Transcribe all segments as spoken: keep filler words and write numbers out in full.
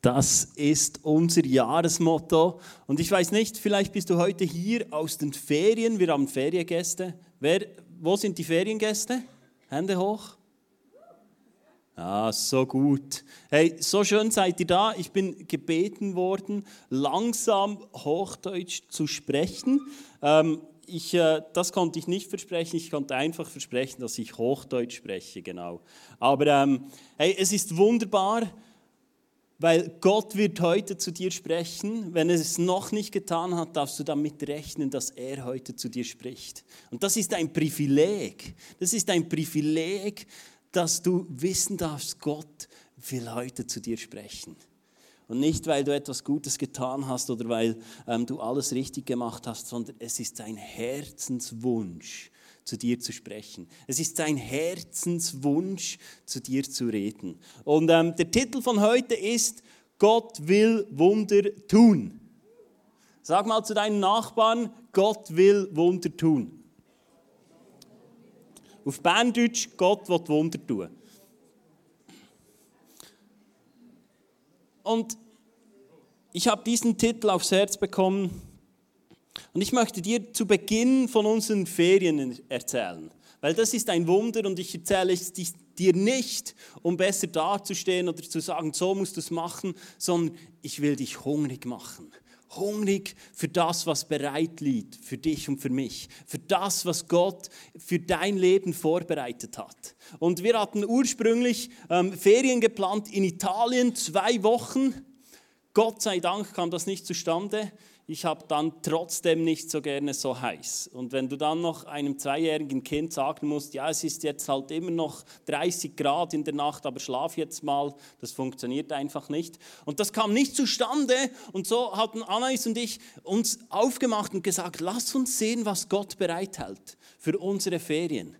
Das ist unser Jahresmotto. Und ich weiß nicht, vielleicht bist du heute hier aus den Ferien. Wir haben Feriengäste. Wer, wo sind die Feriengäste? Hände hoch. Ah, so gut. Hey, so schön seid ihr da. Ich bin gebeten worden, langsam Hochdeutsch zu sprechen. Ähm, ich, äh, das konnte ich nicht versprechen. Ich konnte einfach versprechen, dass ich Hochdeutsch spreche, genau. Aber ähm, hey, es ist wunderbar, weil Gott wird heute zu dir sprechen. Wenn er es noch nicht getan hat, darfst du damit rechnen, dass er heute zu dir spricht. Und das ist ein Privileg. Das ist ein Privileg, dass du wissen darfst, Gott will heute zu dir sprechen. Und nicht, weil du etwas Gutes getan hast oder weil ähm, du alles richtig gemacht hast, sondern es ist sein Herzenswunsch, zu dir zu sprechen. Es ist sein Herzenswunsch, zu dir zu reden. Und ähm, der Titel von heute ist Gott will Wunder tun. Sag mal zu deinen Nachbarn, Gott will Wunder tun. Auf Berndeutsch, Gott will Wunder tun. Und ich habe diesen Titel aufs Herz bekommen und ich möchte dir zu Beginn von unseren Ferien erzählen. Weil das ist ein Wunder und ich erzähle es dir nicht, um besser dazustehen oder zu sagen, so musst du es machen, sondern ich will dich hungrig machen. Hungrig für das, was bereit liegt, für dich und für mich. Für das, was Gott für dein Leben vorbereitet hat. Und wir hatten ursprünglich ähm, Ferien geplant in Italien, zwei Wochen. Gott sei Dank kam das nicht zustande. Ich habe dann trotzdem nicht so gerne so heiß. Und wenn du dann noch einem zweijährigen Kind sagen musst, ja, es ist jetzt halt immer noch dreißig Grad in der Nacht, aber schlaf jetzt mal, das funktioniert einfach nicht. Und das kam nicht zustande. Und so hatten Anais und ich uns aufgemacht und gesagt, lass uns sehen, was Gott bereithält für unsere Ferien.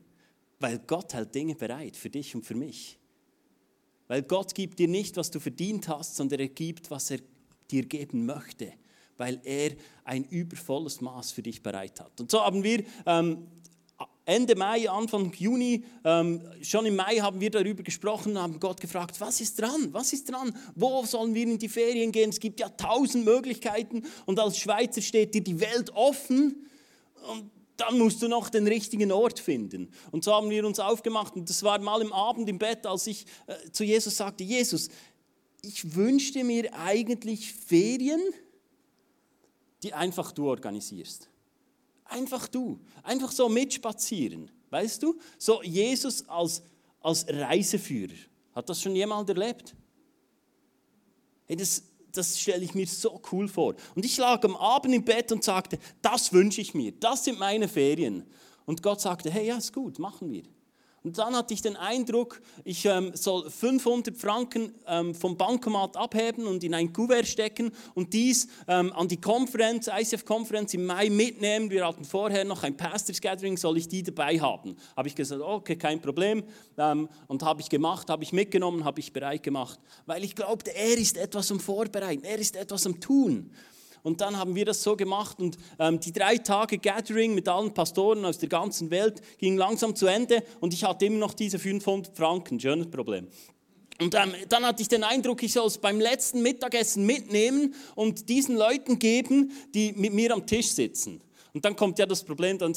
Weil Gott hält Dinge bereit, für dich und für mich. Weil Gott gibt dir nicht, was du verdient hast, sondern er gibt, was er dir geben möchte. Weil er ein übervolles Maß für dich bereit hat. Und so haben wir ähm, Ende Mai, Anfang Juni, ähm, schon im Mai haben wir darüber gesprochen, haben Gott gefragt, was ist dran, was ist dran, wo sollen wir in die Ferien gehen? Es gibt ja tausend Möglichkeiten und als Schweizer steht dir die Welt offen und dann musst du noch den richtigen Ort finden. Und so haben wir uns aufgemacht und das war mal im Abend im Bett, als ich äh, zu Jesus sagte, Jesus, ich wünschte mir eigentlich Ferien, die einfach du organisierst. Einfach du. Einfach so mitspazieren. Weißt du? So Jesus als, als Reiseführer. Hat das schon jemand erlebt? Hey, das, das stelle ich mir so cool vor. Und ich lag am Abend im Bett und sagte, das wünsche ich mir. Das sind meine Ferien. Und Gott sagte, hey, ja, ist gut, machen wir. Und dann hatte ich den Eindruck, ich ähm, soll fünfhundert Franken ähm, vom Bankomat abheben und in ein Kuvert stecken und dies ähm, an die Konferenz, I C F-Konferenz im Mai mitnehmen. Wir hatten vorher noch ein Pastors Gathering, soll ich die dabei haben? Habe ich gesagt, okay, kein Problem. Ähm, und habe ich gemacht, habe ich mitgenommen, habe ich bereit gemacht. Weil ich glaubte, er ist etwas am Vorbereiten, er ist etwas am Tun. Und dann haben wir das so gemacht und ähm, die drei Tage Gathering mit allen Pastoren aus der ganzen Welt ging langsam zu Ende und ich hatte immer noch diese fünfhundert Franken, schönes Problem. Und ähm, dann hatte ich den Eindruck, ich soll es beim letzten Mittagessen mitnehmen und diesen Leuten geben, die mit mir am Tisch sitzen. Und dann kommt ja das Problem, dann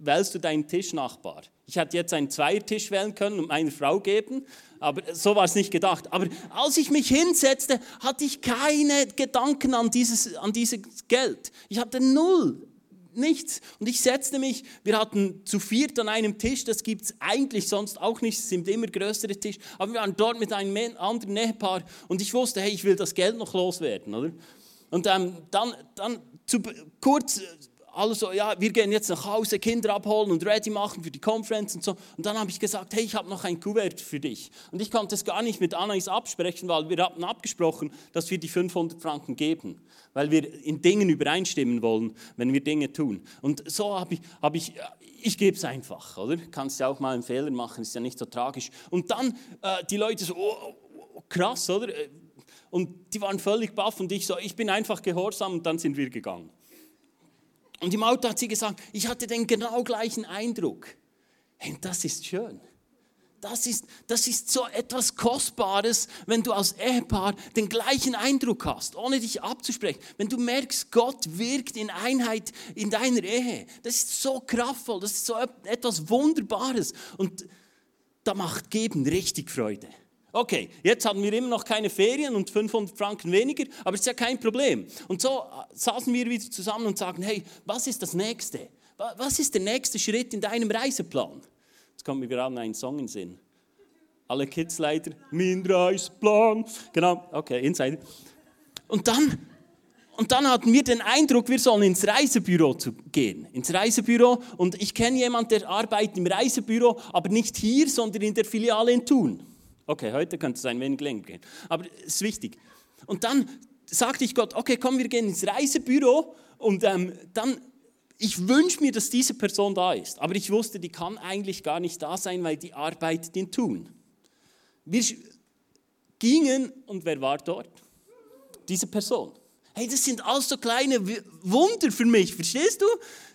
wählst du deinen Tischnachbar. Ich hätte jetzt einen Zweiertisch wählen können und meiner Frau geben, aber so war es nicht gedacht. Aber als ich mich hinsetzte, hatte ich keine Gedanken an dieses, an dieses Geld. Ich hatte null, nichts. Und ich setzte mich, wir hatten zu viert an einem Tisch, das gibt es eigentlich sonst auch nicht, es sind immer größere Tische, aber wir waren dort mit einem anderen Ehepaar und ich wusste, hey, ich will das Geld noch loswerden, oder? Und ähm, dann, dann zu, kurz... Alle so, ja, wir gehen jetzt nach Hause, Kinder abholen und ready machen für die Konferenz und so. Und dann habe ich gesagt, hey, ich habe noch ein Kuvert für dich. Und ich konnte es gar nicht mit Anais absprechen, weil wir hatten abgesprochen, dass wir die fünfhundert Franken geben. Weil wir in Dingen übereinstimmen wollen, wenn wir Dinge tun. Und so habe ich, hab ich, ich gebe es einfach, oder? Kannst ja auch mal einen Fehler machen, ist ja nicht so tragisch. Und dann äh, die Leute so, oh, oh, krass, oder? Und die waren völlig baff und ich so, ich bin einfach gehorsam und dann sind wir gegangen. Und im Auto hat sie gesagt, ich hatte den genau gleichen Eindruck. Hey, das ist schön. Das ist, das ist so etwas Kostbares, wenn du als Ehepaar den gleichen Eindruck hast, ohne dich abzusprechen. Wenn du merkst, Gott wirkt in Einheit in deiner Ehe. Das ist so kraftvoll, das ist so etwas Wunderbares. Und da macht Geben richtig Freude. Okay, jetzt hatten wir immer noch keine Ferien und fünfhundert Franken weniger, aber es ist ja kein Problem. Und so saßen wir wieder zusammen und sagten, hey, was ist das Nächste? Was ist der nächste Schritt in deinem Reiseplan? Jetzt kommt mir gerade ein Song in den Sinn. Alle Kids leider, mein Reisplan. Genau, okay, Insider. Und dann, und dann hatten wir den Eindruck, wir sollen ins Reisebüro zu gehen. Ins Reisebüro. Und ich kenne jemanden, der arbeitet im Reisebüro, aber nicht hier, sondern in der Filiale in Thun. Okay, heute könnte es ein wenig länger gehen. Aber es ist wichtig. Und dann sagte ich Gott, okay, komm, wir gehen ins Reisebüro. Und ähm, dann... Ich wünsche mir, dass diese Person da ist, aber ich wusste, die kann eigentlich gar nicht da sein, weil die arbeitet in Thun. Wir gingen und wer war dort? Diese Person. Hey, das sind alles so kleine Wunder für mich, verstehst du?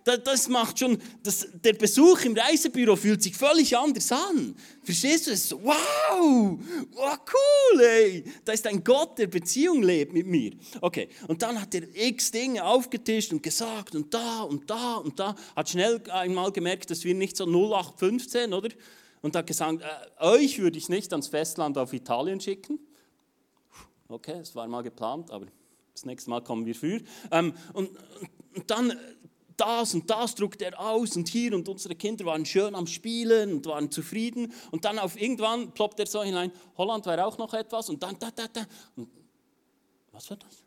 Das, das macht schon, das, der Besuch im Reisebüro fühlt sich völlig anders an. Verstehst du? Das ist so, wow, wow, cool, ey. Da ist ein Gott, der Beziehung lebt mit mir. Okay, und dann hat er x Dinge aufgetischt und gesagt und da und da und da. Hat schnell einmal gemerkt, dass wir nicht so null acht fünfzehn, oder? Und hat gesagt, äh, euch würde ich nicht ans Festland auf Italien schicken. Okay, das war mal geplant, aber das nächste Mal kommen wir für. Ähm, und, und dann... Das und das druckt er aus und hier und unsere Kinder waren schön am Spielen und waren zufrieden und dann auf irgendwann ploppt er so hinein, Holland war auch noch etwas und dann da, da, da. Und was war das?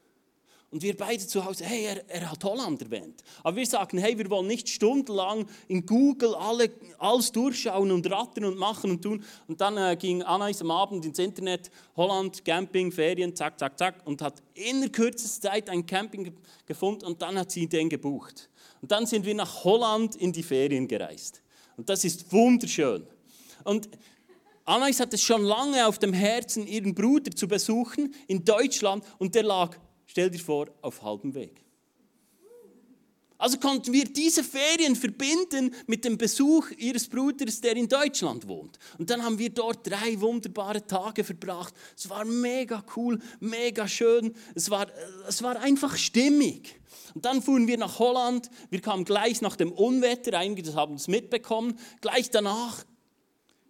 Und wir beide zu Hause, hey, er, er hat Holland erwähnt. Aber wir sagten, hey, wir wollen nicht stundenlang in Google alle, alles durchschauen und rattern und machen und tun. Und dann äh, ging Anais am Abend ins Internet, Holland, Camping, Ferien, zack, zack, zack. Und hat in der kürzesten Zeit ein Camping ge- gefunden und dann hat sie den gebucht. Und dann sind wir nach Holland in die Ferien gereist. Und das ist wunderschön. Und Anais hat es schon lange auf dem Herzen, ihren Bruder zu besuchen in Deutschland. Und der lag, stell dir vor, auf halbem Weg. Also konnten wir diese Ferien verbinden mit dem Besuch ihres Bruders, der in Deutschland wohnt. Und dann haben wir dort drei wunderbare Tage verbracht. Es war mega cool, mega schön. Es war, es war einfach stimmig. Und dann fuhren wir nach Holland. Wir kamen gleich nach dem Unwetter. Einige haben es mitbekommen. Gleich danach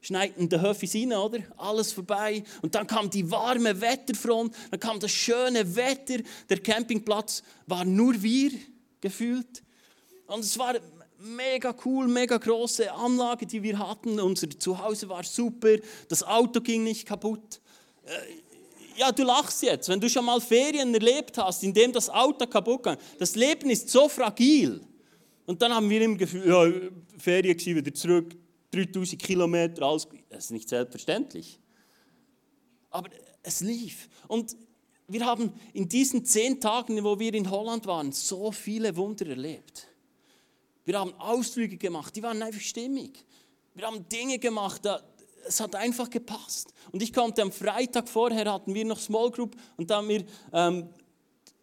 schneiten die Höfe rein, oder? Alles vorbei. Und dann kam die warme Wetterfront. Dann kam das schöne Wetter. Der Campingplatz war nur wir gefühlt. Und es war mega cool, mega große Anlage, die wir hatten. Unser Zuhause war super. Das Auto ging nicht kaputt. Ja, du lachst jetzt, wenn du schon mal Ferien erlebt hast, in dem das Auto kaputt ging. Das Leben ist so fragil. Und dann haben wir im Gefühl, ja, Ferien war wieder zurück, dreitausend Kilometer, alles. Das ist nicht selbstverständlich. Aber es lief. Und wir haben in diesen zehn Tagen, wo wir in Holland waren, so viele Wunder erlebt. Wir haben Ausflüge gemacht, die waren einfach stimmig. Wir haben Dinge gemacht, da, es hat einfach gepasst. Und ich konnte am Freitag vorher, hatten wir noch Small Group und da haben wir ähm,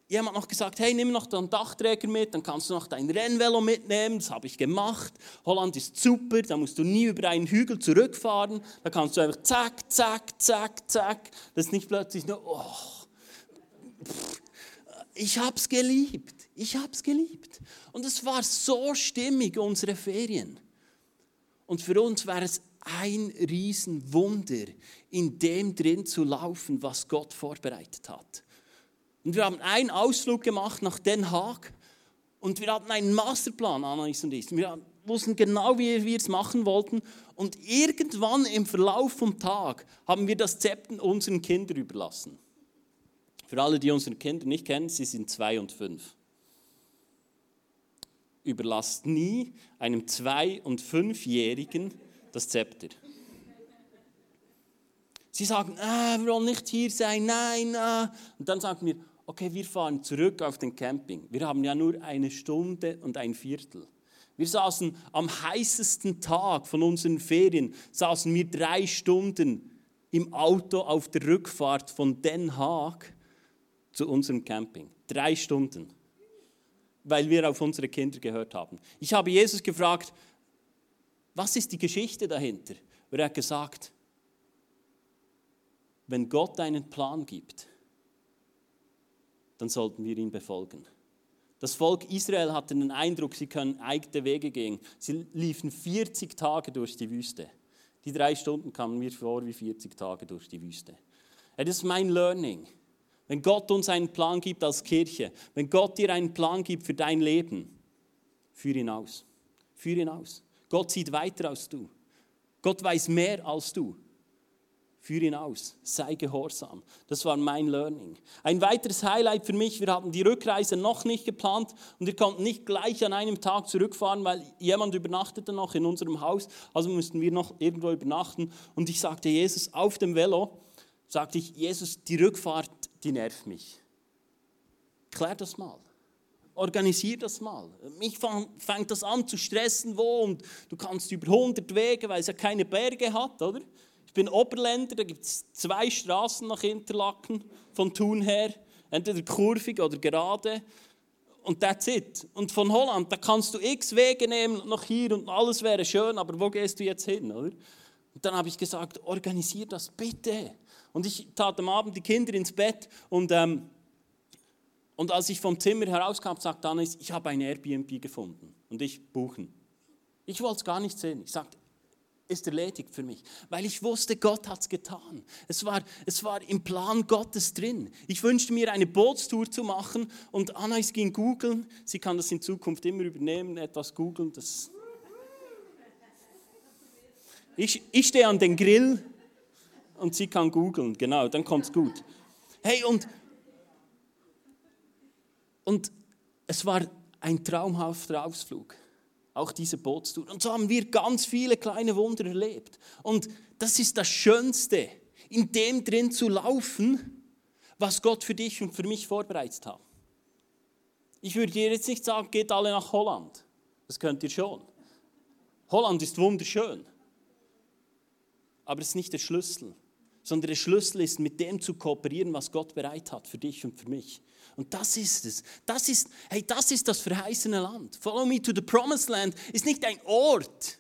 jemand noch gesagt, hey, nimm noch deinen Dachträger mit, dann kannst du noch dein Rennvelo mitnehmen. Das habe ich gemacht. Holland ist super, da musst du nie über einen Hügel zurückfahren. Da kannst du einfach zack, zack, zack, zack. Das ist nicht plötzlich nur, oh, ich habe es geliebt, ich habe es geliebt. Und es war so stimmig, unsere Ferien. Und für uns war es ein Riesenwunder, in dem drin zu laufen, was Gott vorbereitet hat. Und wir haben einen Ausflug gemacht nach Den Haag und wir hatten einen Masterplan, Anais und ich. Wir wussten genau, wie wir es machen wollten. Und irgendwann im Verlauf vom Tag haben wir das Zepter unseren Kindern überlassen. Für alle, die unsere Kinder nicht kennen, sie sind zwei und fünf. Überlasst nie einem zwei- und fünfjährigen das Zepter. Sie sagen, ah, wir wollen nicht hier sein, nein, ah. Und dann sagen wir, okay, wir fahren zurück auf den Camping. Wir haben ja nur eine Stunde und ein Viertel. Wir saßen am heißesten Tag von unseren Ferien, saßen wir drei Stunden im Auto auf der Rückfahrt von Den Haag zu unserem Camping. Drei Stunden. Weil wir auf unsere Kinder gehört haben. Ich habe Jesus gefragt, was ist die Geschichte dahinter? Und er hat gesagt, wenn Gott einen Plan gibt, dann sollten wir ihn befolgen. Das Volk Israel hatte den Eindruck, sie können eigene Wege gehen. Sie liefen vierzig Tage durch die Wüste. Die drei Stunden kamen mir vor wie vierzig Tage durch die Wüste. Das ist mein Learning. Wenn Gott uns einen Plan gibt als Kirche, wenn Gott dir einen Plan gibt für dein Leben, führ ihn aus. Führ ihn aus. Gott sieht weiter als du. Gott weiß mehr als du. Führ ihn aus, sei gehorsam. Das war mein Learning. Ein weiteres Highlight für mich, wir hatten die Rückreise noch nicht geplant und wir konnten nicht gleich an einem Tag zurückfahren, weil jemand übernachtete noch in unserem Haus, also mussten wir noch irgendwo übernachten. Und ich sagte Jesus auf dem Velo, sagte ich, Jesus, die Rückfahrt, die nervt mich. Klär das mal. Organisier das mal. Mich fängt das an zu stressen, wo und du kannst über hundert Wege, weil es ja keine Berge hat, oder? Ich bin Oberländer, da gibt es zwei Straßen nach Interlaken, von Thun her, entweder kurvig oder gerade und that's it. Und von Holland, da kannst du x Wege nehmen, noch hier und alles wäre schön, aber wo gehst du jetzt hin, oder? Und dann habe ich gesagt, organisier das bitte. Und ich tat am Abend die Kinder ins Bett und, ähm, und als ich vom Zimmer herauskam, sagte Anais, ich habe ein Airbnb gefunden und ich buchen. Ich wollte es gar nicht sehen, ich sagte, ist erledigt für mich, weil ich wusste, Gott hat es getan. Es war, es war im Plan Gottes drin. Ich wünschte mir, eine Bootstour zu machen und Anais ging googeln. Sie kann das in Zukunft immer übernehmen, etwas googeln. Das ich, ich stehe an den Grill und sie kann googeln, genau, dann kommt es gut. Hey, und, und es war ein traumhafter Ausflug. Auch diese Bootstour. Und so haben wir ganz viele kleine Wunder erlebt. Und das ist das Schönste, in dem drin zu laufen, was Gott für dich und für mich vorbereitet hat. Ich würde dir jetzt nicht sagen, geht alle nach Holland. Das könnt ihr schon. Holland ist wunderschön. Aber es ist nicht der Schlüssel. Sondern der Schlüssel ist, mit dem zu kooperieren, was Gott bereit hat für dich und für mich. Und das ist es. Das ist, hey, das ist das verheißene Land. Follow me to the promised land ist nicht ein Ort.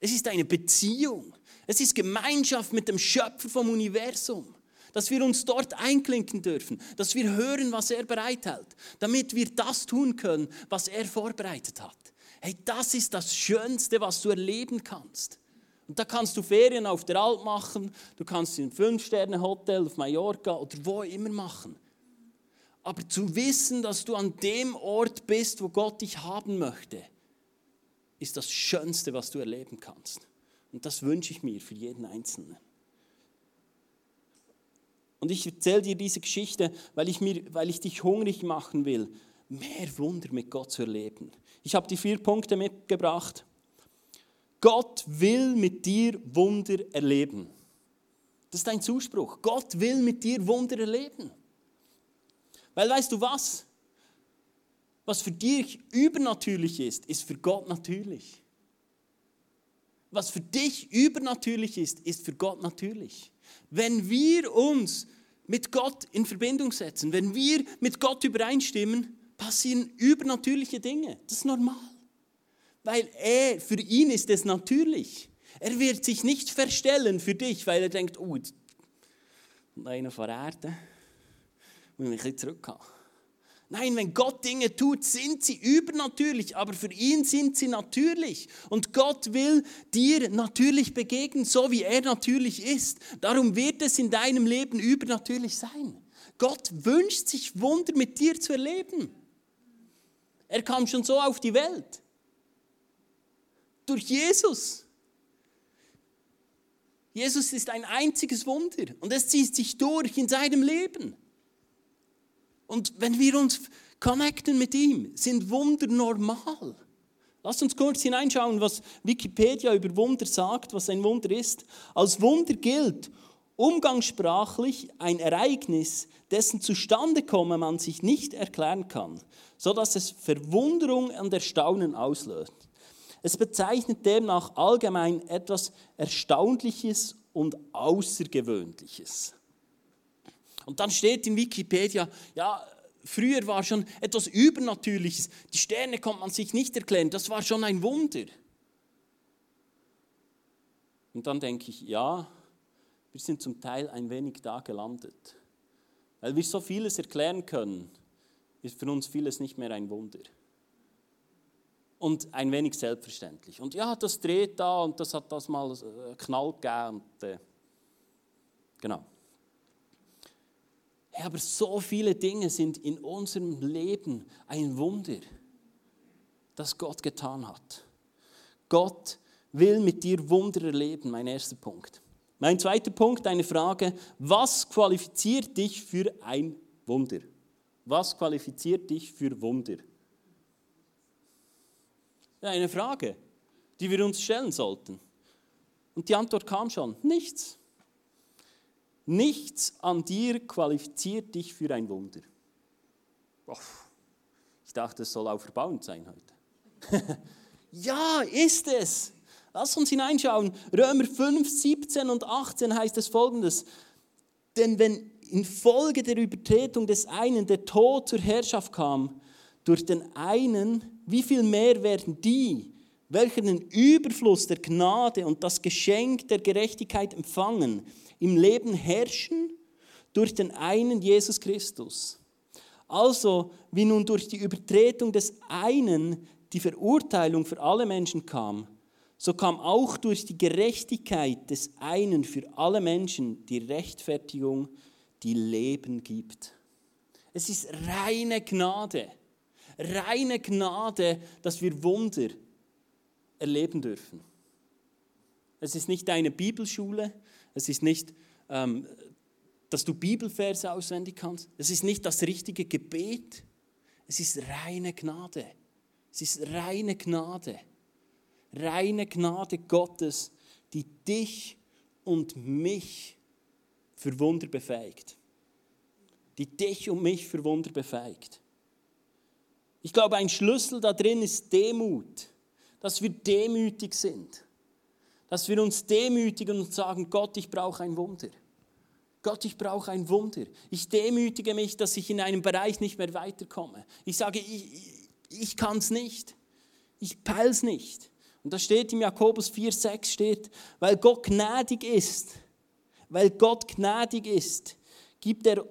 Es ist eine Beziehung. Es ist Gemeinschaft mit dem Schöpfer vom Universum. Dass wir uns dort einklinken dürfen. Dass wir hören, was er bereithält. Damit wir das tun können, was er vorbereitet hat. Hey, das ist das Schönste, was du erleben kannst. Und da kannst du Ferien auf der Alp machen, du kannst in einem Fünf-Sterne-Hotel auf Mallorca oder wo immer machen. Aber zu wissen, dass du an dem Ort bist, wo Gott dich haben möchte, ist das Schönste, was du erleben kannst. Und das wünsche ich mir für jeden Einzelnen. Und ich erzähle dir diese Geschichte, weil ich, mir, weil ich dich hungrig machen will, mehr Wunder mit Gott zu erleben. Ich habe die vier Punkte mitgebracht. Gott will mit dir Wunder erleben. Das ist ein Zuspruch. Gott will mit dir Wunder erleben. Weil weißt du was? Was für dich übernatürlich ist, ist für Gott natürlich. Was für dich übernatürlich ist, ist für Gott natürlich. Wenn wir uns mit Gott in Verbindung setzen, wenn wir mit Gott übereinstimmen, passieren übernatürliche Dinge. Das ist normal. Weil er, für ihn ist es natürlich. Er wird sich nicht verstellen für dich, weil er denkt, oh, jetzt kommt einer von der Erde, muss ich ein bisschen zurückhauen. Nein, wenn Gott Dinge tut, sind sie übernatürlich, aber für ihn sind sie natürlich. Und Gott will dir natürlich begegnen, so wie er natürlich ist. Darum wird es in deinem Leben übernatürlich sein. Gott wünscht sich, Wunder mit dir zu erleben. Er kam schon so auf die Welt. Durch Jesus. Jesus ist ein einziges Wunder und es zieht sich durch in seinem Leben. Und wenn wir uns connecten mit ihm, sind Wunder normal. Lasst uns kurz hineinschauen, was Wikipedia über Wunder sagt, was ein Wunder ist. Als Wunder gilt umgangssprachlich ein Ereignis, dessen Zustandekommen man sich nicht erklären kann, sodass es Verwunderung und Erstaunen auslöst. Es bezeichnet demnach allgemein etwas Erstaunliches und Außergewöhnliches. Und dann steht in Wikipedia, ja, früher war schon etwas Übernatürliches. Die Sterne konnte man sich nicht erklären, das war schon ein Wunder. Und dann denke ich, ja, wir sind zum Teil ein wenig da gelandet. Weil wir so vieles erklären können, ist für uns vieles nicht mehr ein Wunder. Und ein wenig selbstverständlich. Und ja, das dreht da und das hat das mal einen Knall gegeben. Und, äh, genau. Hey, aber so viele Dinge sind in unserem Leben ein Wunder, das Gott getan hat. Gott will mit dir Wunder erleben, mein erster Punkt. Mein zweiter Punkt, eine Frage. Was qualifiziert dich für ein Wunder? Was qualifiziert dich für Wunder? Ja, eine Frage, die wir uns stellen sollten. Und die Antwort kam schon. Nichts. Nichts an dir qualifiziert dich für ein Wunder. Ich dachte, es soll auch verbauend sein heute. Ja, ist es. Lass uns hineinschauen. Römer fünf, siebzehn und achtzehn heißt es folgendes. Denn wenn infolge der Übertretung des einen der Tod zur Herrschaft kam, durch den einen, wie viel mehr werden die, welche den Überfluss der Gnade und das Geschenk der Gerechtigkeit empfangen, im Leben herrschen durch den einen Jesus Christus. Also, wie nun durch die Übertretung des einen die Verurteilung für alle Menschen kam, so kam auch durch die Gerechtigkeit des einen für alle Menschen die Rechtfertigung, die Leben gibt. Es ist reine Gnade, reine Gnade, dass wir Wunder erleben dürfen. Es ist nicht eine Bibelschule, es ist nicht, ähm, dass du Bibelverse auswendig kannst, es ist nicht das richtige Gebet, es ist reine Gnade. Es ist reine Gnade, reine Gnade Gottes, die dich und mich für Wunder befähigt. Die dich und mich für Wunder befähigt. Ich glaube, ein Schlüssel da drin ist Demut, dass wir demütig sind. Dass wir uns demütigen und sagen, Gott, ich brauche ein Wunder. Gott, ich brauche ein Wunder. Ich demütige mich, dass ich in einem Bereich nicht mehr weiterkomme. Ich sage, ich... Ich kann es nicht. Ich peile es nicht. Und da steht im Jakobus vier sechs steht, weil Gott gnädig ist, weil Gott gnädig ist, gibt er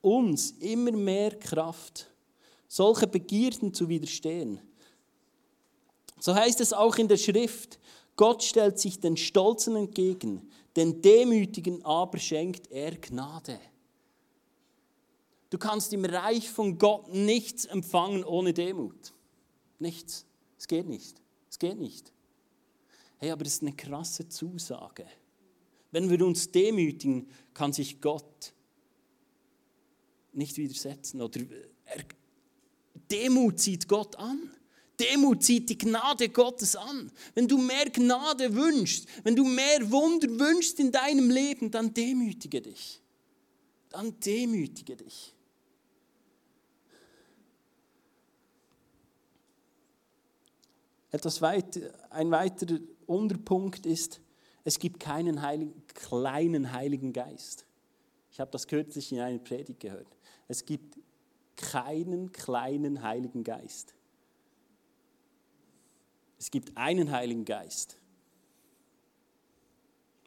uns immer mehr Kraft, solche Begierden zu widerstehen. So heißt es auch in der Schrift, Gott stellt sich den Stolzen entgegen, den Demütigen aber schenkt er Gnade. Du kannst im Reich von Gott nichts empfangen ohne Demut. Nichts. Es geht nicht. Es geht nicht. Hey, aber das ist eine krasse Zusage. Wenn wir uns demütigen, kann sich Gott nicht widersetzen. Oder er, Demut zieht Gott an. Demut zieht die Gnade Gottes an. Wenn du mehr Gnade wünschst, wenn du mehr Wunder wünschst in deinem Leben, dann demütige dich. Dann demütige dich. Etwas weit, ein weiterer Unterpunkt ist, es gibt keinen heiligen, kleinen Heiligen Geist. Ich habe das kürzlich in einer Predigt gehört. Es gibt keinen kleinen Heiligen Geist. Es gibt einen Heiligen Geist.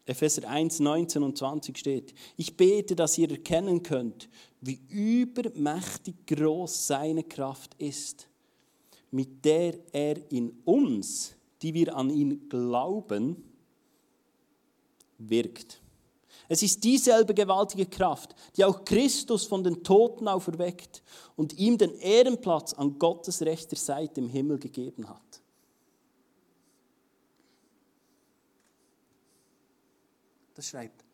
Epheser eins, neunzehn und zwanzig steht, ich bete, dass ihr erkennen könnt, wie übermächtig groß seine Kraft ist, mit der er in uns, die wir an ihn glauben, wirkt. Es ist dieselbe gewaltige Kraft, die auch Christus von den Toten auferweckt und ihm den Ehrenplatz an Gottes rechter Seite im Himmel gegeben hat. Das schreibt,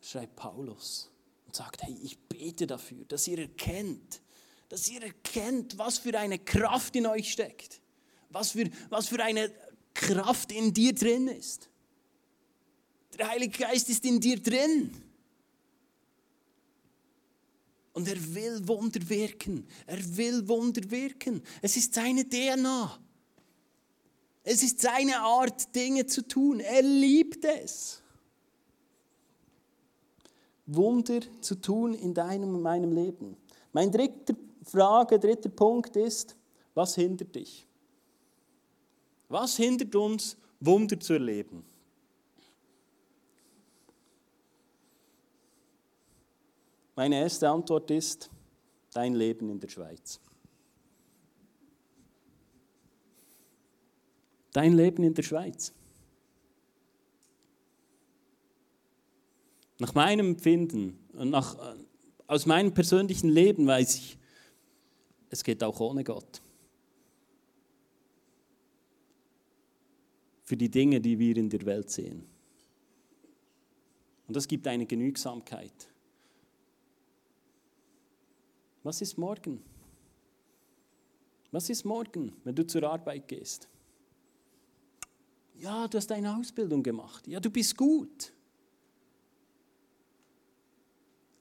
schreibt Paulus und sagt, hey, ich bete dafür, dass ihr erkennt, dass ihr erkennt, was für eine Kraft in euch steckt, was für, was für eine Kraft in dir drin ist. Der Heilige Geist ist in dir drin. Und er will Wunder wirken, er will Wunder wirken. Es ist seine D N A. Es ist seine Art, Dinge zu tun. Er liebt es. Wunder zu tun in deinem und meinem Leben. Mein dritter Frage, dritter Punkt ist, was hindert dich? Was hindert uns, Wunder zu erleben? Meine erste Antwort ist, dein Leben in der Schweiz. Dein Leben in der Schweiz. Nach meinem Empfinden und nach, aus meinem persönlichen Leben weiß ich, es geht auch ohne Gott. Für die Dinge, die wir in der Welt sehen. Und das gibt eine Genügsamkeit. Was ist morgen? Was ist morgen, wenn du zur Arbeit gehst? Ja, du hast eine Ausbildung gemacht. Ja, du bist gut.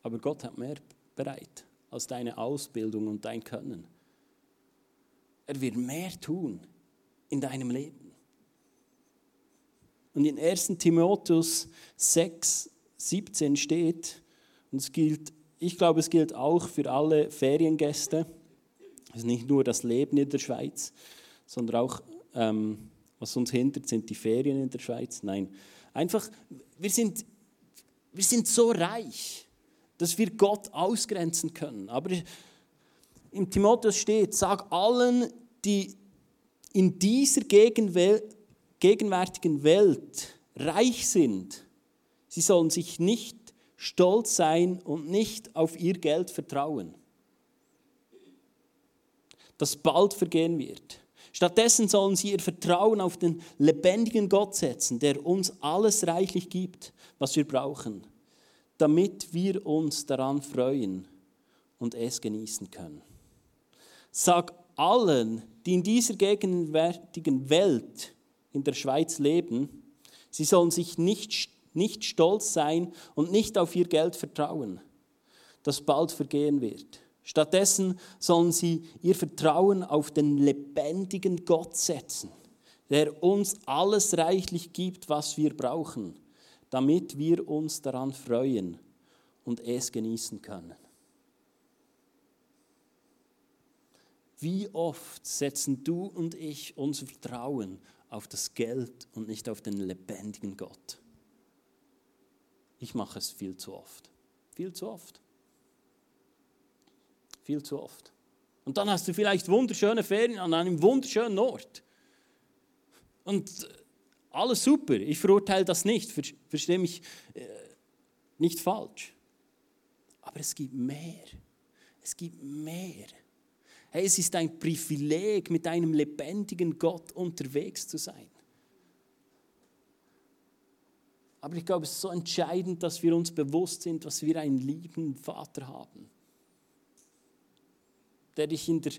Aber Gott hat mehr bereit als deine Ausbildung und dein Können. Er wird mehr tun in deinem Leben. Und in erster Timotheus sechs, siebzehn steht, und es gilt, ich glaube, es gilt auch für alle Feriengäste, also nicht nur das Leben in der Schweiz, sondern auch, ähm, was uns hindert, sind die Ferien in der Schweiz. Nein, einfach, wir sind, wir sind so reich, dass wir Gott ausgrenzen können. Aber im Timotheus steht, sag allen, die in dieser gegenwärtigen Welt reich sind, sie sollen sich nicht stolz sein und nicht auf ihr Geld vertrauen, das bald vergehen wird. Stattdessen sollen sie ihr Vertrauen auf den lebendigen Gott setzen, der uns alles reichlich gibt, was wir brauchen, damit wir uns daran freuen und es genießen können. Sag allen, die in dieser gegenwärtigen Welt in der Schweiz leben, sie sollen sich nicht, nicht stolz sein und nicht auf ihr Geld vertrauen, das bald vergehen wird. Stattdessen sollen sie ihr Vertrauen auf den lebendigen Gott setzen, der uns alles reichlich gibt, was wir brauchen, damit wir uns daran freuen und es genießen können. Wie oft setzen du und ich unser Vertrauen auf das Geld und nicht auf den lebendigen Gott? Ich mache es viel zu oft. Viel zu oft. Viel zu oft. Und dann hast du vielleicht wunderschöne Ferien an einem wunderschönen Ort. Und alles super, ich verurteile das nicht, verstehe mich äh, nicht falsch. Aber es gibt mehr. Es gibt mehr. Hey, es ist ein Privileg, mit einem lebendigen Gott unterwegs zu sein. Aber ich glaube, es ist so entscheidend, dass wir uns bewusst sind, dass wir einen lieben Vater haben, der dich in, der,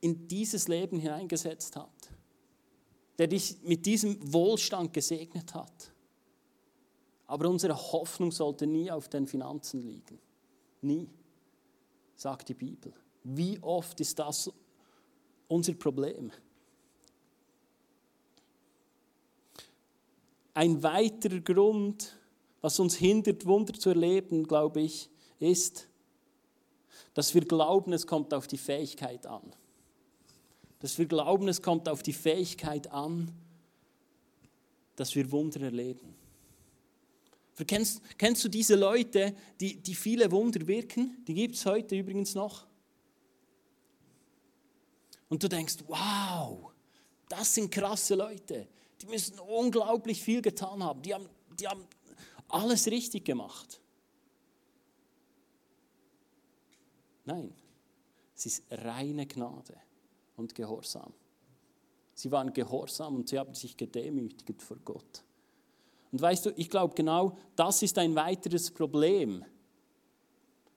in dieses Leben hineingesetzt hat, der dich mit diesem Wohlstand gesegnet hat. Aber unsere Hoffnung sollte nie auf den Finanzen liegen. Nie, sagt die Bibel. Wie oft ist das unser Problem? Ein weiterer Grund, was uns hindert, Wunder zu erleben, glaube ich, ist, dass wir glauben, es kommt auf die Fähigkeit an. Dass wir glauben, es kommt auf die Fähigkeit an, dass wir Wunder erleben. Kennst, kennst du diese Leute, die, die viele Wunder wirken? Die gibt es heute übrigens noch. Und du denkst, wow, das sind krasse Leute. Die müssen unglaublich viel getan haben. Die haben, die haben alles richtig gemacht. Nein, es ist reine Gnade und Gehorsam. Sie waren gehorsam und sie haben sich gedemütigt vor Gott. Und weißt du, ich glaube genau, das ist ein weiteres Problem,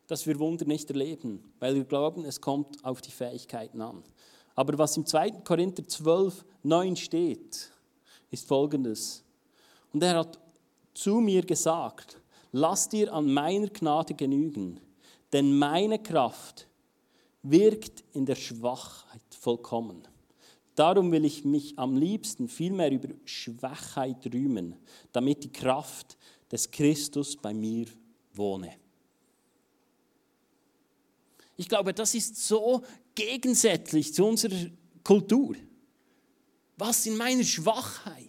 dass wir Wunder nicht erleben, weil wir glauben, es kommt auf die Fähigkeiten an. Aber was im zweiter Korinther zwölf, neun steht, ist Folgendes. Und er hat zu mir gesagt, lass dir an meiner Gnade genügen, denn meine Kraft wirkt in der Schwachheit vollkommen. Darum will ich mich am liebsten vielmehr über Schwachheit rühmen, damit die Kraft des Christus bei mir wohne. Ich glaube, das ist so gegensätzlich zu unserer Kultur. Was in meiner Schwachheit?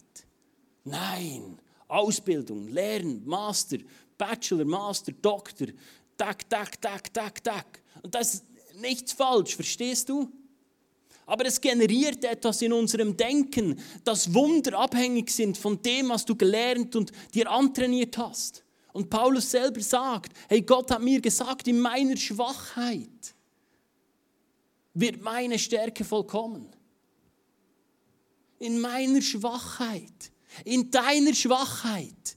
Nein, Ausbildung, Lehren, Master, Bachelor, Master, Doktor, tak, tak, tak, tak, tak. Und das ist nichts falsch, verstehst du? Aber es generiert etwas in unserem Denken, dass Wunder abhängig sind von dem, was du gelernt und dir antrainiert hast. Und Paulus selber sagt, hey, Gott hat mir gesagt, in meiner Schwachheit wird meine Stärke vollkommen. In meiner Schwachheit, in deiner Schwachheit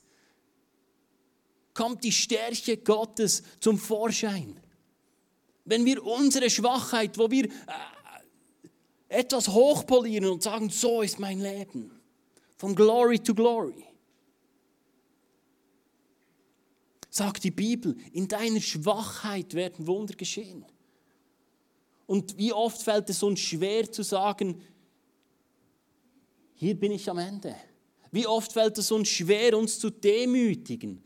kommt die Stärke Gottes zum Vorschein. Wenn wir unsere Schwachheit, wo wir... Äh, etwas hochpolieren und sagen, so ist mein Leben. Von Glory to Glory. Sagt die Bibel, in deiner Schwachheit werden Wunder geschehen. Und wie oft fällt es uns schwer zu sagen, hier bin ich am Ende. Wie oft fällt es uns schwer, uns zu demütigen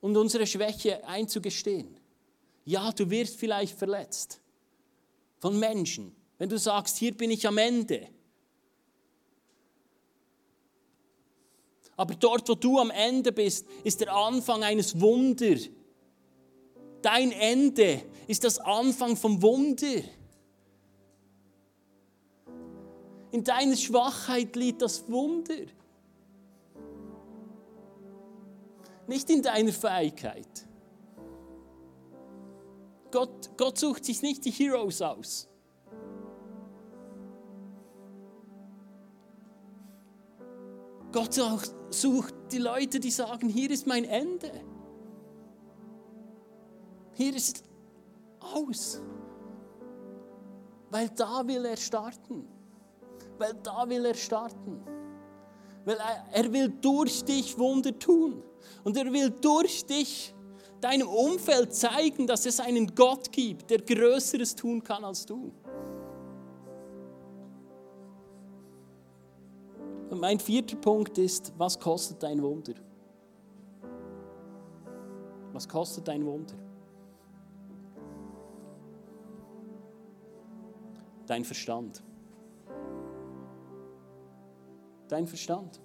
und unsere Schwäche einzugestehen. Ja, du wirst vielleicht verletzt von Menschen. Wenn du sagst, hier bin ich am Ende. Aber dort, wo du am Ende bist, ist der Anfang eines Wunders. Dein Ende ist das Anfang vom Wunder. In deiner Schwachheit liegt das Wunder. Nicht in deiner Fähigkeit. Gott, Gott sucht sich nicht die Heroes aus. Gott sucht die Leute, die sagen, hier ist mein Ende. Hier ist aus. Weil da will er starten. Weil da will er starten. Weil er will durch dich Wunder tun. Und er will durch dich deinem Umfeld zeigen, dass es einen Gott gibt, der Größeres tun kann als du. Und mein vierter Punkt ist, was kostet ein Wunder? Was kostet ein Wunder? Dein Verstand. Dein Verstand.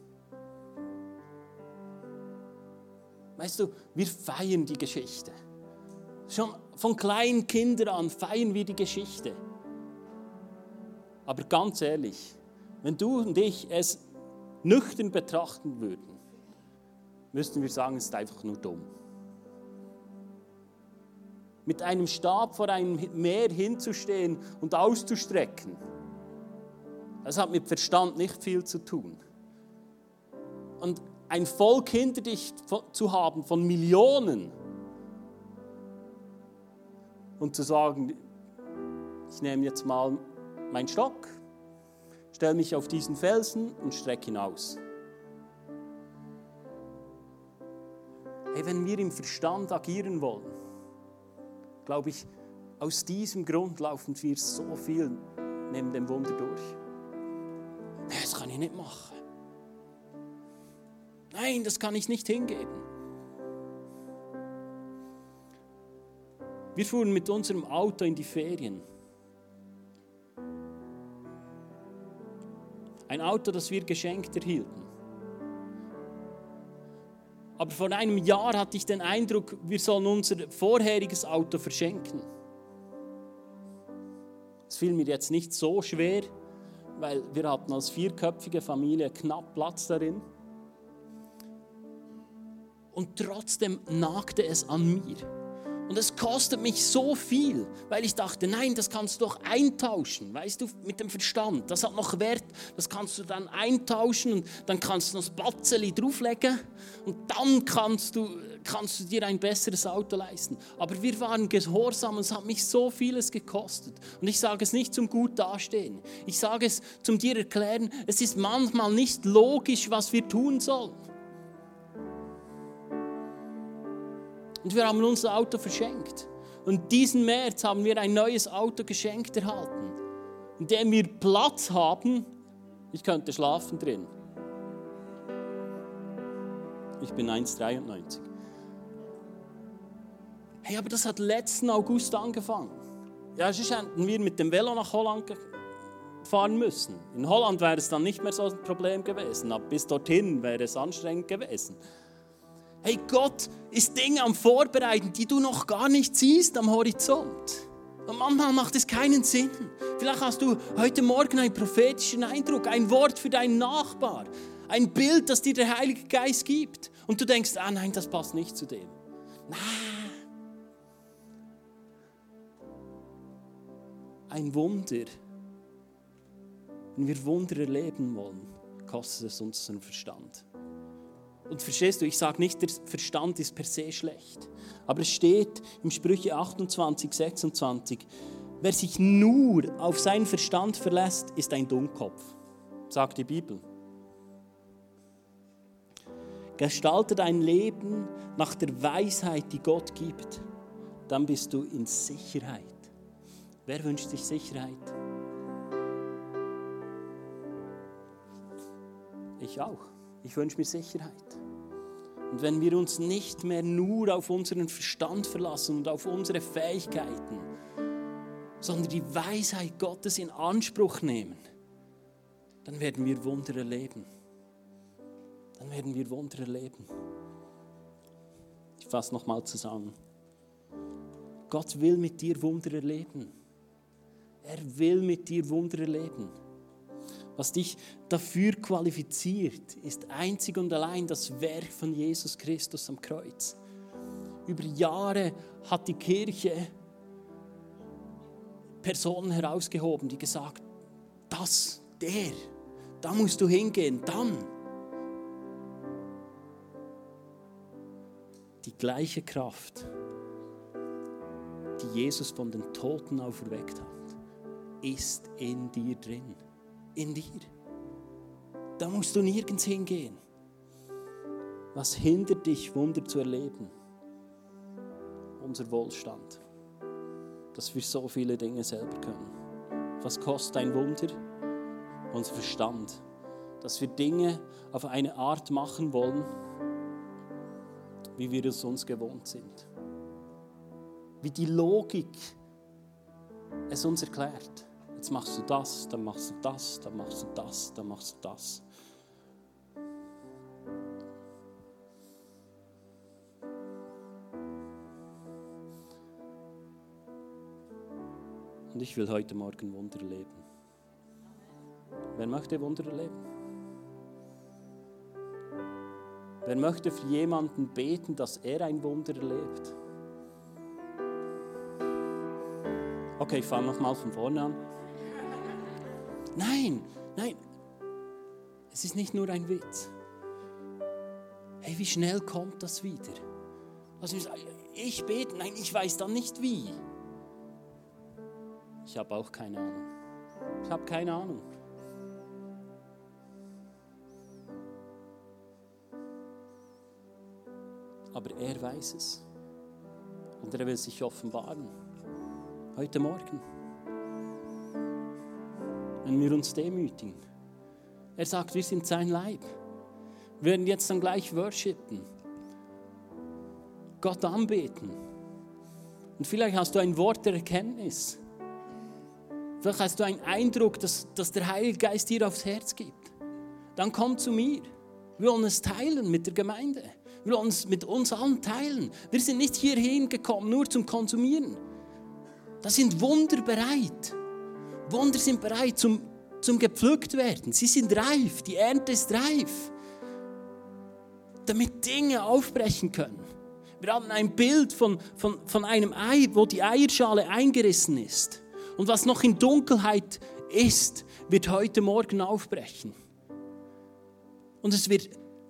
Weißt du, wir feiern die Geschichte. Schon von kleinen Kindern an feiern wir die Geschichte. Aber ganz ehrlich, wenn du und ich es nüchtern betrachten würden, müssten wir sagen, es ist einfach nur dumm. Mit einem Stab vor einem Meer hinzustehen und auszustrecken, das hat mit Verstand nicht viel zu tun. Und ein Volk hinter dich zu haben von Millionen und zu sagen, ich nehme jetzt mal meinen Stock, stell mich auf diesen Felsen und streck ihn aus. Hey, wenn wir im Verstand agieren wollen, glaube ich, aus diesem Grund laufen wir so viel neben dem Wunder durch. Nein, das kann ich nicht machen. Nein, das kann ich nicht hingeben. Wir fuhren mit unserem Auto in die Ferien. Ein Auto, das wir geschenkt erhielten. Aber vor einem Jahr hatte ich den Eindruck, wir sollen unser vorheriges Auto verschenken. Es fiel mir jetzt nicht so schwer, weil wir hatten als vierköpfige Familie knapp Platz darin. Und trotzdem nagte es an mir. Und es kostet mich so viel, weil ich dachte, nein, das kannst du doch eintauschen, weißt du, mit dem Verstand. Das hat noch Wert, das kannst du dann eintauschen und dann kannst du noch das Batzeli drauflegen und dann kannst du, kannst du dir ein besseres Auto leisten. Aber wir waren gehorsam und es hat mich so vieles gekostet. Und ich sage es nicht zum gut dastehen. Ich sage es zum dir erklären, es ist manchmal nicht logisch, was wir tun sollen. Und wir haben unser Auto verschenkt. Und diesen März haben wir ein neues Auto geschenkt erhalten, in dem wir Platz haben. Ich könnte schlafen drin. Ich bin eins Komma neun drei. Hey, aber das hat letzten August angefangen. Ja, sonst hätten wir mit dem Velo nach Holland fahren müssen. In Holland wäre es dann nicht mehr so ein Problem gewesen. Aber bis dorthin wäre es anstrengend gewesen. Hey, Gott ist Dinge am Vorbereiten, die du noch gar nicht siehst am Horizont. Und manchmal macht es keinen Sinn. Vielleicht hast du heute Morgen einen prophetischen Eindruck, ein Wort für deinen Nachbar, ein Bild, das dir der Heilige Geist gibt. Und du denkst, ah nein, das passt nicht zu dem. Nein. Ein Wunder. Wenn wir Wunder erleben wollen, kostet es uns unseren Verstand. Und verstehst du, ich sage nicht, der Verstand ist per se schlecht. Aber es steht im Sprüche achtundzwanzig, sechsundzwanzig, wer sich nur auf seinen Verstand verlässt, ist ein Dummkopf, sagt die Bibel. Gestalte dein Leben nach der Weisheit, die Gott gibt, dann bist du in Sicherheit. Wer wünscht sich Sicherheit? Ich auch. Ich wünsche mir Sicherheit. Und wenn wir uns nicht mehr nur auf unseren Verstand verlassen und auf unsere Fähigkeiten, sondern die Weisheit Gottes in Anspruch nehmen, dann werden wir Wunder erleben. Dann werden wir Wunder erleben. Ich fasse nochmal zusammen. Gott will mit dir Wunder erleben. Er will mit dir Wunder erleben. Was dich dafür qualifiziert, ist einzig und allein das Werk von Jesus Christus am Kreuz. Über Jahre hat die Kirche Personen herausgehoben, die gesagt haben, das, der, da musst du hingehen, dann. Die gleiche Kraft, die Jesus von den Toten auferweckt hat, ist in dir drin. In dir. Da musst du nirgends hingehen. Was hindert dich, Wunder zu erleben? Unser Wohlstand. Dass wir so viele Dinge selber können. Was kostet ein Wunder? Unser Verstand. Dass wir Dinge auf eine Art machen wollen, wie wir es uns gewohnt sind. Wie die Logik es uns erklärt. Jetzt machst du das, dann machst du das, dann machst du das, dann machst du das. Und ich will heute Morgen Wunder erleben. Wer möchte Wunder erleben? Wer möchte für jemanden beten, dass er ein Wunder erlebt? Okay, ich fange nochmal von vorne an. Nein, nein, es ist nicht nur ein Witz. Hey, wie schnell kommt das wieder? Also ich bete, nein, ich weiß dann nicht wie. Ich habe auch keine Ahnung. Ich habe keine Ahnung. Aber er weiß es. Und er will sich offenbaren. Heute Morgen. Wenn wir uns demütigen. Er sagt, wir sind sein Leib. Wir werden jetzt dann gleich worshipen. Gott anbeten. Und vielleicht hast du ein Wort der Erkenntnis. Vielleicht hast du einen Eindruck, dass, dass der Heilige Geist dir aufs Herz gibt. Dann komm zu mir. Wir wollen es teilen mit der Gemeinde. Wir wollen es mit uns allen teilen. Wir sind nicht hierhin gekommen, nur zum Konsumieren. Da sind Wunder bereit. Wunder sind bereit zum, zum gepflückt werden. Sie sind reif, die Ernte ist reif. Damit Dinge aufbrechen können. Wir haben ein Bild von, von, von einem Ei, wo die Eierschale eingerissen ist. Und was noch in Dunkelheit ist, wird heute Morgen aufbrechen. Und es wird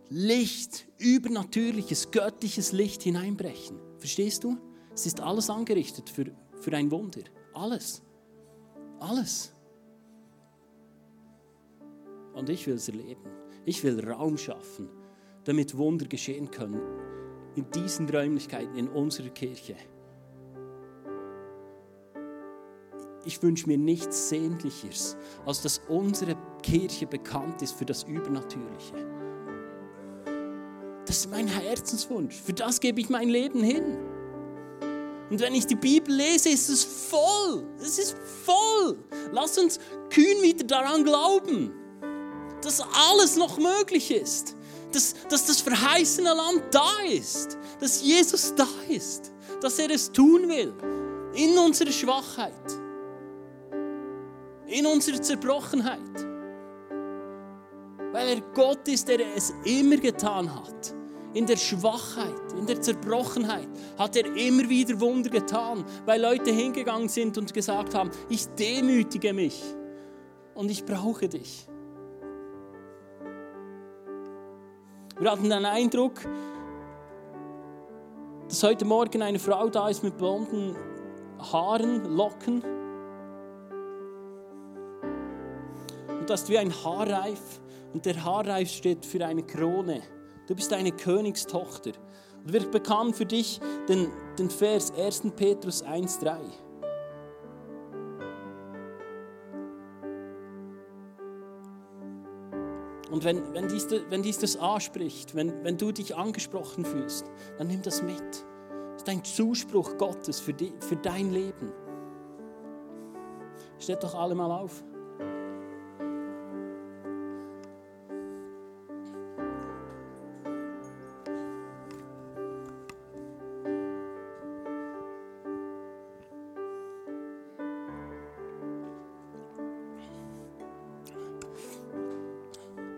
Licht, übernatürliches, göttliches Licht hineinbrechen. Verstehst du? Es ist alles angerichtet für, für ein Wunder. Alles. Alles. Und ich will es erleben. Ich will Raum schaffen, damit Wunder geschehen können. In diesen Räumlichkeiten, in unserer Kirche. Ich wünsche mir nichts Sehnlicheres, als dass unsere Kirche bekannt ist für das Übernatürliche. Das ist mein Herzenswunsch. Für das gebe ich mein Leben hin. Und wenn ich die Bibel lese, ist es voll. Es ist voll. Lass uns kühn wieder daran glauben, dass alles noch möglich ist. dass, dass das verheißene Land da ist, dass Jesus da ist, dass er es tun will, in unserer Schwachheit, in unserer Zerbrochenheit, weil er Gott ist, der es immer getan hat. In der Schwachheit, in der Zerbrochenheit hat er immer wieder Wunder getan, weil Leute hingegangen sind und gesagt haben, ich demütige mich und ich brauche dich. Wir hatten den Eindruck, dass heute Morgen eine Frau da ist mit blonden Haaren, Locken. Und das ist wie ein Haarreif und der Haarreif steht für eine Krone. Du bist eine Königstochter. Und wir bekamen für dich den, den Vers erster Petrus eins drei. Und wenn, wenn, dies, wenn dies das anspricht, wenn, wenn du dich angesprochen fühlst, dann nimm das mit. Das ist ein Zuspruch Gottes für, die, für dein Leben. Steht doch alle mal auf.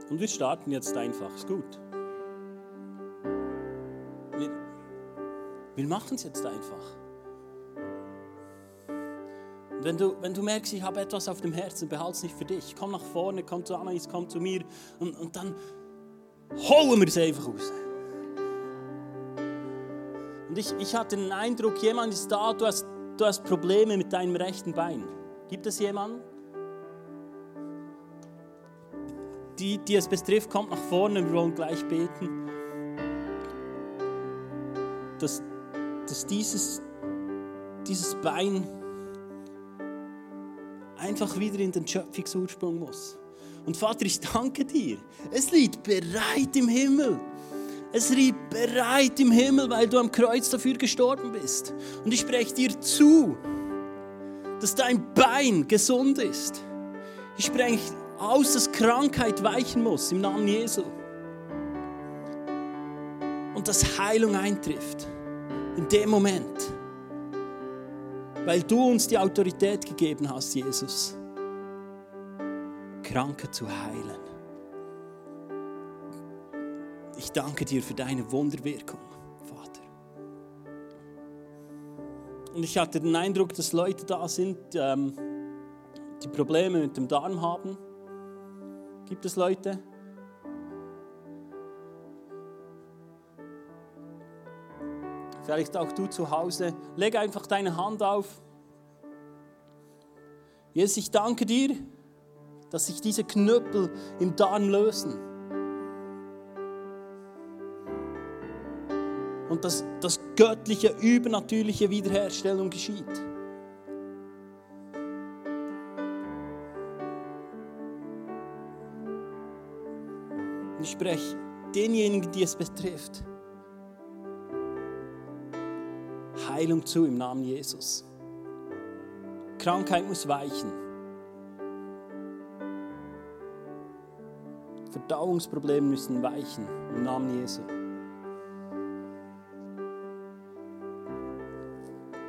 Und wir starten jetzt einfach, ist gut. Wir, wir machen es jetzt einfach. Und wenn du, wenn du merkst, ich habe etwas auf dem Herzen, behalte es nicht für dich. Komm nach vorne, komm zu Anais, komm zu mir und, und dann holen wir es einfach raus. Und ich, ich hatte den Eindruck, jemand ist da, du hast, du hast Probleme mit deinem rechten Bein. Gibt es jemanden? Die, die es betrifft, kommt nach vorne, wir wollen gleich beten, dass, dass dieses, dieses Bein einfach wieder in den Schöpfungsursprung muss. Und Vater, ich danke dir, es liegt bereit im Himmel. Es liegt bereit im Himmel, weil du am Kreuz dafür gestorben bist. Und ich spreche dir zu, dass dein Bein gesund ist. Ich spreche aus, dass Krankheit weichen muss, im Namen Jesu. Und dass Heilung eintrifft, in dem Moment. Weil du uns die Autorität gegeben hast, Jesus, Kranke zu heilen. Ich danke dir für deine Wunderwirkung, Vater. Und ich hatte den Eindruck, dass Leute da sind, die Probleme mit dem Darm haben. Gibt es Leute? Vielleicht auch du zu Hause. Leg einfach deine Hand auf. Jesus, ich danke dir, dass sich diese Knüppel im Darm lösen. Und dass, dass göttliche, übernatürliche Wiederherstellung geschieht. Ich spreche denjenigen, die es betrifft, Heilung zu im Namen Jesus. Krankheit muss weichen. Verdauungsprobleme müssen weichen im Namen Jesu.